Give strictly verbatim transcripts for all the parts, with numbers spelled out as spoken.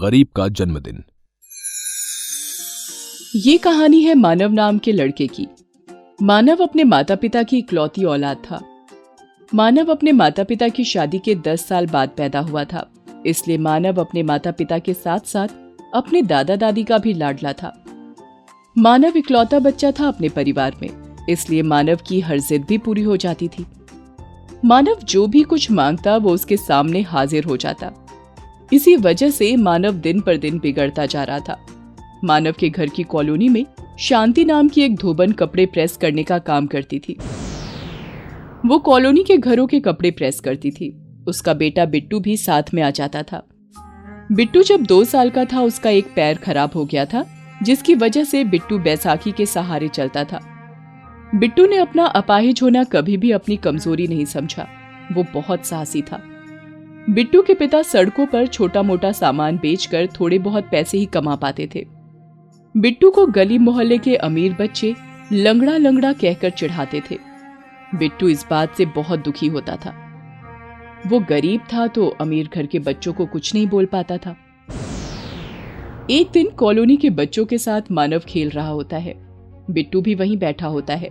गरीब का जन्मदिन। ये कहानी है मानव नाम के लड़के की। मानव अपने माता पिता की इकलौती औलाद था। मानव अपने माता पिता की शादी के दस साल बाद पैदा हुआ था, इसलिए मानव अपने माता पिता के साथ साथ अपने दादा दादी का भी लाडला था। मानव इकलौता बच्चा था अपने परिवार में, इसलिए मानव की हर जिद भी पूरी हो जाती थी। मानव जो भी कुछ मांगता वो उसके सामने हाजिर हो जाता। इसी वजह से मानव दिन पर दिन बिगड़ता जा रहा था। मानव के घर की कॉलोनी में शांति नाम की एक धोबन कपड़े प्रेस करने का काम करती थी। वो कॉलोनी के घरों के कपड़े प्रेस करती थी। उसका बेटा बिट्टू भी साथ में आ जाता था। बिट्टू जब दो साल का था उसका एक पैर खराब हो गया था, जिसकी वजह से बिट्टू बैसाखी के सहारे चलता था। बिट्टू ने अपना अपाहिज होना कभी भी अपनी कमजोरी नहीं समझा। वो बहुत साहसी था। बिट्टू के पिता सड़कों पर छोटा मोटा सामान बेचकर थोड़े बहुत पैसे ही कमा पाते थे। बिट्टू को गली मोहल्ले के अमीर बच्चे लंगड़ा लंगड़ा कहकर चिढ़ाते थे। बिट्टू इस बात से बहुत दुखी होता था। वो गरीब था तो अमीर घर के बच्चों को कुछ नहीं बोल पाता था। एक दिन कॉलोनी के बच्चों के साथ मानव खेल रहा होता है। बिट्टू भी वहीं बैठा होता है।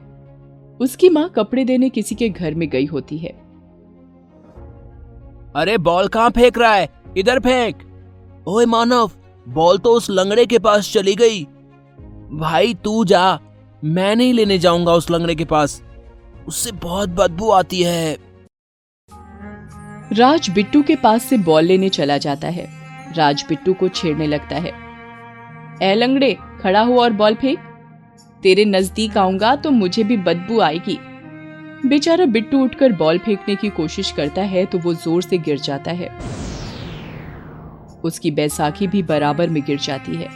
उसकी माँ कपड़े देने किसी के घर में गई होती है। अरे बॉल कहाँ फेंक रहा है, इधर फेंक। ओए मानव, बॉल तो उस लंगड़े के पास चली गई। भाई तू जा, मैं नहीं लेने जाऊंगा उस लंगड़े के पास, उससे बहुत बदबू आती है। राज बिट्टू के पास से बॉल लेने चला जाता है। राज बिट्टू को छेड़ने लगता है। ए लंगड़े, खड़ा हो और बॉल फेंक। तेरे नजदीक आऊंगा तो मुझे भी बदबू आएगी। बेचारा बिट्टू उठकर बॉल फेंकने की कोशिश करता है तो वो जोर से गिर जाता है। उसकी बैसाखी भी बराबर में गिर जाती है।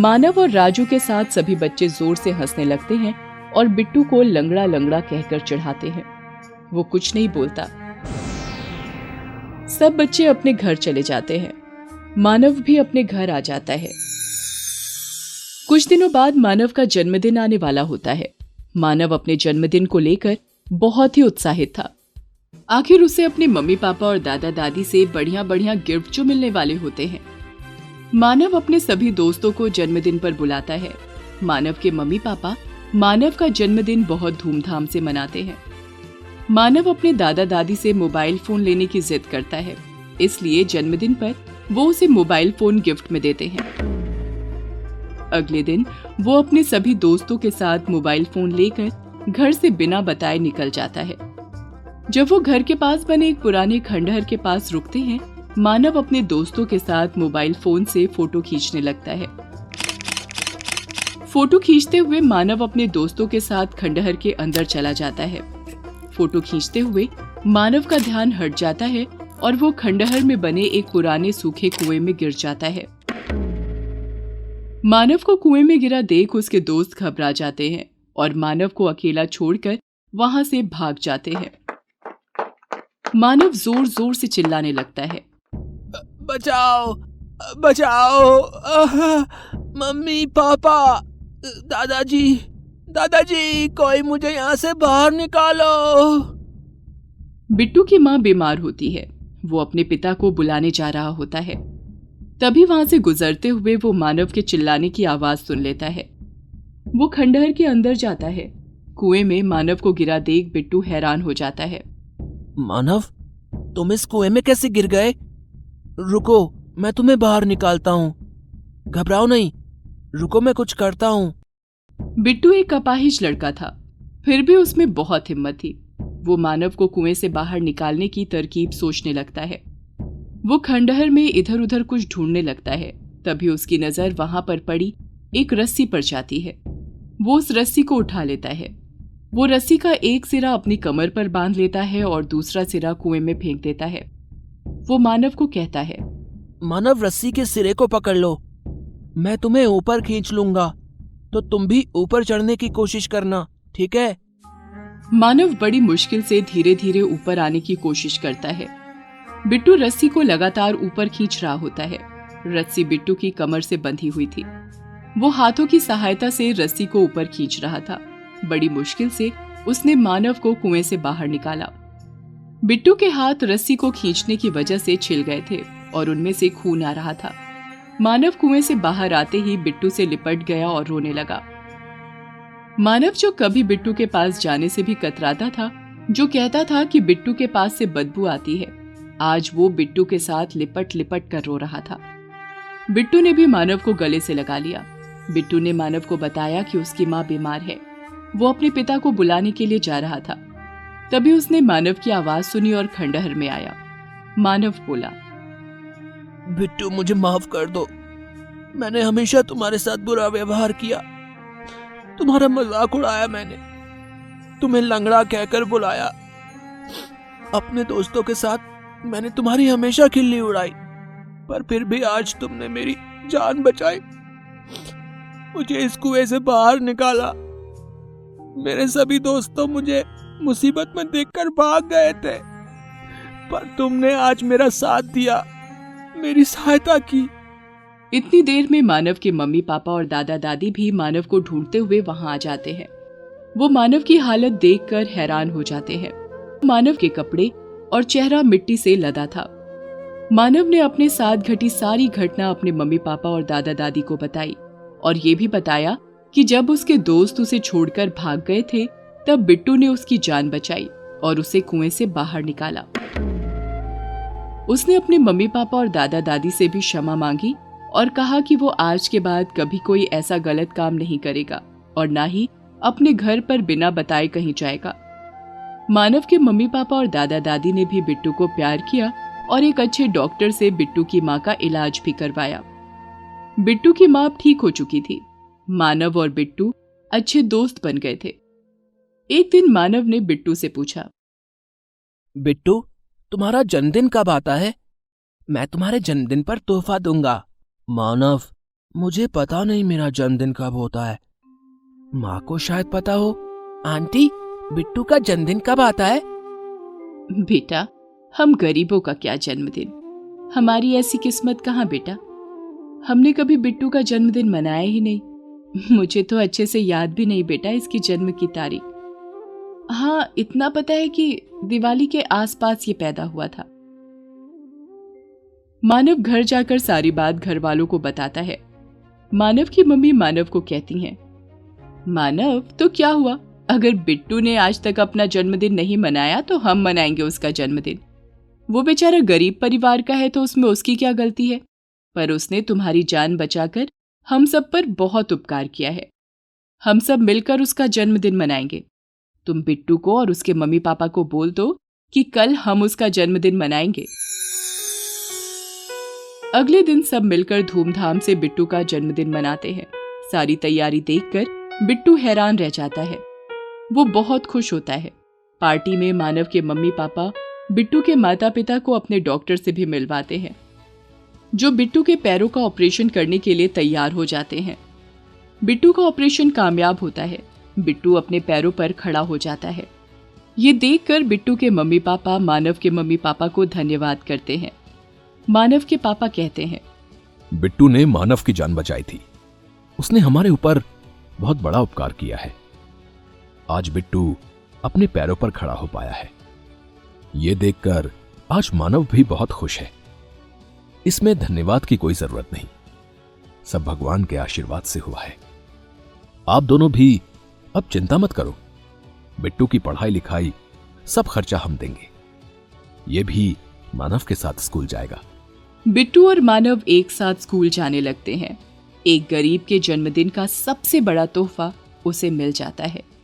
मानव और राजू के साथ सभी बच्चे जोर से हंसने लगते हैं और बिट्टू को लंगड़ा लंगड़ा कहकर चिढ़ाते हैं। वो कुछ नहीं बोलता। सब बच्चे अपने घर चले जाते हैं। मानव भी अपने घर आ जाता है। कुछ दिनों बाद मानव का जन्मदिन आने वाला होता है। मानव अपने जन्मदिन को लेकर बहुत ही उत्साहित था। आखिर उसे अपने मम्मी पापा और दादा दादी से बढ़िया बढ़िया गिफ्ट जो मिलने वाले होते हैं। मानव अपने सभी दोस्तों को जन्मदिन पर बुलाता है। मानव के मम्मी पापा मानव का जन्मदिन बहुत धूमधाम से मनाते हैं। मानव अपने दादा दादी से मोबाइल फोन लेने की जिद करता है, इसलिए जन्मदिन पर वो उसे मोबाइल फोन गिफ्ट में देते हैं। अगले दिन वो अपने सभी दोस्तों के साथ मोबाइल फोन लेकर घर से बिना बताए निकल जाता है। जब वो घर के पास बने एक पुराने खंडहर के पास रुकते हैं, मानव अपने दोस्तों के साथ मोबाइल फोन से फोटो खींचने लगता है। फोटो खींचते हुए मानव अपने दोस्तों के साथ खंडहर के अंदर चला जाता है। फोटो खींचते हुए मानव का ध्यान हट जाता है और वो खंडहर में बने एक पुराने सूखे कुएं में गिर जाता है। मानव को कुएं में गिरा देख उसके दोस्त घबरा जाते हैं और मानव को अकेला छोड़कर वहां से भाग जाते हैं। मानव जोर जोर से चिल्लाने लगता है, बचाओ बचाओ, मम्मी पापा दादाजी दादाजी, कोई मुझे यहाँ से बाहर निकालो। बिट्टू की माँ बीमार होती है। वो अपने पिता को बुलाने जा रहा होता है। तभी वहां से गुजरते हुए वो मानव के चिल्लाने की आवाज सुन लेता है। वो खंडहर के अंदर जाता है। कुएं में मानव को गिरा देख बिट्टू हैरान हो जाता है। मानव, तुम इस कुएं में कैसे गिर गए? रुको, मैं तुम्हें बाहर निकालता हूँ। घबराओ नहीं, रुको मैं कुछ करता हूँ। बिट्टू एक अपाहिज लड़का था, फिर भी उसमें बहुत हिम्मत थी। वो मानव को कुएं से बाहर निकालने की तरकीब सोचने लगता है। वो खंडहर में इधर उधर कुछ ढूंढने लगता है। तभी उसकी नजर वहां पर पड़ी एक रस्सी पर जाती है। वो उस रस्सी को उठा लेता है। वो रस्सी का एक सिरा अपनी कमर पर बांध लेता है और दूसरा सिरा कुएं में फेंक देता है। वो मानव को कहता है, मानव रस्सी के सिरे को पकड़ लो, मैं तुम्हें ऊपर खींच लूंगा, तो तुम भी ऊपर चढ़ने की कोशिश करना, ठीक है? मानव बड़ी मुश्किल से धीरे धीरे ऊपर आने की कोशिश करता है। बिट्टू रस्सी को लगातार ऊपर खींच रहा होता है। रस्सी बिट्टू की कमर से बंधी हुई थी। वो हाथों की सहायता से रस्सी को ऊपर खींच रहा था। बड़ी मुश्किल से उसने मानव को कुएं से बाहर निकाला। बिट्टू के हाथ रस्सी को खींचने की वजह से छिल गए थे और उनमें से खून आ रहा था। मानव कुएं से बाहर आते ही बिट्टू से लिपट गया और रोने लगा। मानव जो कभी बिट्टू के पास जाने से भी कतराता था, जो कहता था कि बिट्टू के पास से बदबू आती है, आज वो बिट्टू के साथ लिपट लिपट कर रो रहा था। बिट्टू ने भी मानव को गले से लगा लिया। बिट्टू ने मानव को बताया कि उसकी माँ बीमार है, वो अपने पिता को बुलाने के लिए जा रहा था। तभी उसने मानव की आवाज सुनी और खंडहर में आया। मानव बोला, बिट्टू मुझे माफ कर दो, मैंने हमेशा तुम्हारे साथ बुरा व्यवहार किया, तुम्हारा मजाक उड़ाया, मैंने तुम्हें लंगड़ा कहकर बुलाया, अपने दोस्तों के साथ मैंने तुम्हारी हमेशा खिल्ली उड़ाई, पर फिर भी आज तुमने मेरी जान बचाई, मुझे इस कुएं से बाहर निकाला। मेरे सभी दोस्तों मुझे मुसीबत में देखकर भाग गए थे, पर तुमने आज मेरा साथ दिया, मेरी सहायता की। इतनी देर में मानव के मम्मी पापा और दादा दादी भी मानव को ढूंढते हुए वहां आ जाते हैं। वो मानव की हालत देखकर हैरान हो जाते हैं। मानव के कपड़े और चेहरा मिट्टी से लदा था। मानव ने अपने साथ घटी सारी घटना अपने मम्मी पापा और दादा दादी को बताई और ये भी बताया कि जब उसके दोस्त उसे छोड़कर भाग गए थे तब बिट्टू ने उसकी जान बचाई और उसे कुएं से बाहर निकाला। उसने अपने मम्मी पापा और दादा दादी से भी क्षमा मांगी और कहा कि वो आज के बाद कभी कोई ऐसा गलत काम नहीं करेगा और ना ही अपने घर पर बिना बताए कहीं जाएगा। मानव के मम्मी पापा और दादा दादी ने भी बिट्टू को प्यार किया और एक अच्छे डॉक्टर से बिट्टू की माँ का इलाज भी करवाया। बिट्टू की माँ ठीक हो चुकी थी। मानव और बिट्टू अच्छे दोस्त बन गए थे। एक दिन मानव ने बिट्टू से पूछा, बिट्टू तुम्हारा जन्मदिन कब आता है? मैं तुम्हारे जन्मदिन पर तोहफा दूंगा। मानव, मुझे पता नहीं मेरा जन्मदिन कब होता है, माँ को शायद पता हो। आंटी, बिट्टू का जन्मदिन कब आता है? बेटा, हम गरीबों का क्या जन्मदिन, हमारी ऐसी किस्मत कहाँ बेटा, हमने कभी बिट्टू का जन्मदिन मनाया ही नहीं। मुझे तो अच्छे से याद भी नहीं बेटा इसकी जन्म की तारीख। हाँ, इतना पता है कि दिवाली के आसपास ये पैदा हुआ था। मानव घर जाकर सारी बात घर वालों को बताता है। मानव की मम्मी मानव को कहती हैं, मानव तो क्या हुआ, अगर बिट्टू ने आज तक अपना जन्मदिन नहीं मनाया तो हम मनाएंगे उसका जन्मदिन। वो बेचारा गरीब परिवार का है तो उसमें उसकी क्या गलती है, पर उसने तुम्हारी जान बचाकर हम सब पर बहुत उपकार किया है। हम सब मिलकर उसका जन्मदिन मनाएंगे। तुम बिट्टू को और उसके मम्मी पापा को बोल दो कि कल हम उसका जन्मदिन मनाएंगे। अगले दिन सब मिलकर धूमधाम से बिट्टू का जन्मदिन मनाते हैं। सारी तैयारी देखकर बिट्टू हैरान रह जाता है। वो बहुत खुश होता है। पार्टी में मानव के मम्मी पापा बिट्टू के माता पिता को अपने डॉक्टर से भी मिलवाते हैं, जो बिट्टू के पैरों का ऑपरेशन करने के लिए तैयार हो जाते हैं। बिट्टू का ऑपरेशन कामयाब होता है। बिट्टू अपने पैरों पर खड़ा हो जाता है। ये देखकर बिट्टू के मम्मी पापा मानव के मम्मी पापा को धन्यवाद करते हैं। मानव के पापा कहते हैं, बिट्टू ने मानव की जान बचाई थी, उसने हमारे ऊपर बहुत बड़ा उपकार किया है। आज बिट्टू अपने पैरों पर खड़ा हो पाया है, ये देखकर आज मानव भी बहुत खुश है। इसमें धन्यवाद की कोई जरूरत नहीं, सब भगवान के आशीर्वाद से हुआ है। आप दोनों भी अब चिंता मत करो, बिट्टू की पढ़ाई लिखाई सब खर्चा हम देंगे, ये भी मानव के साथ स्कूल जाएगा। बिट्टू और मानव एक साथ स्कूल जाने लगते हैं। एक गरीब के जन्मदिन का सबसे बड़ा तोहफा उसे मिल जाता है।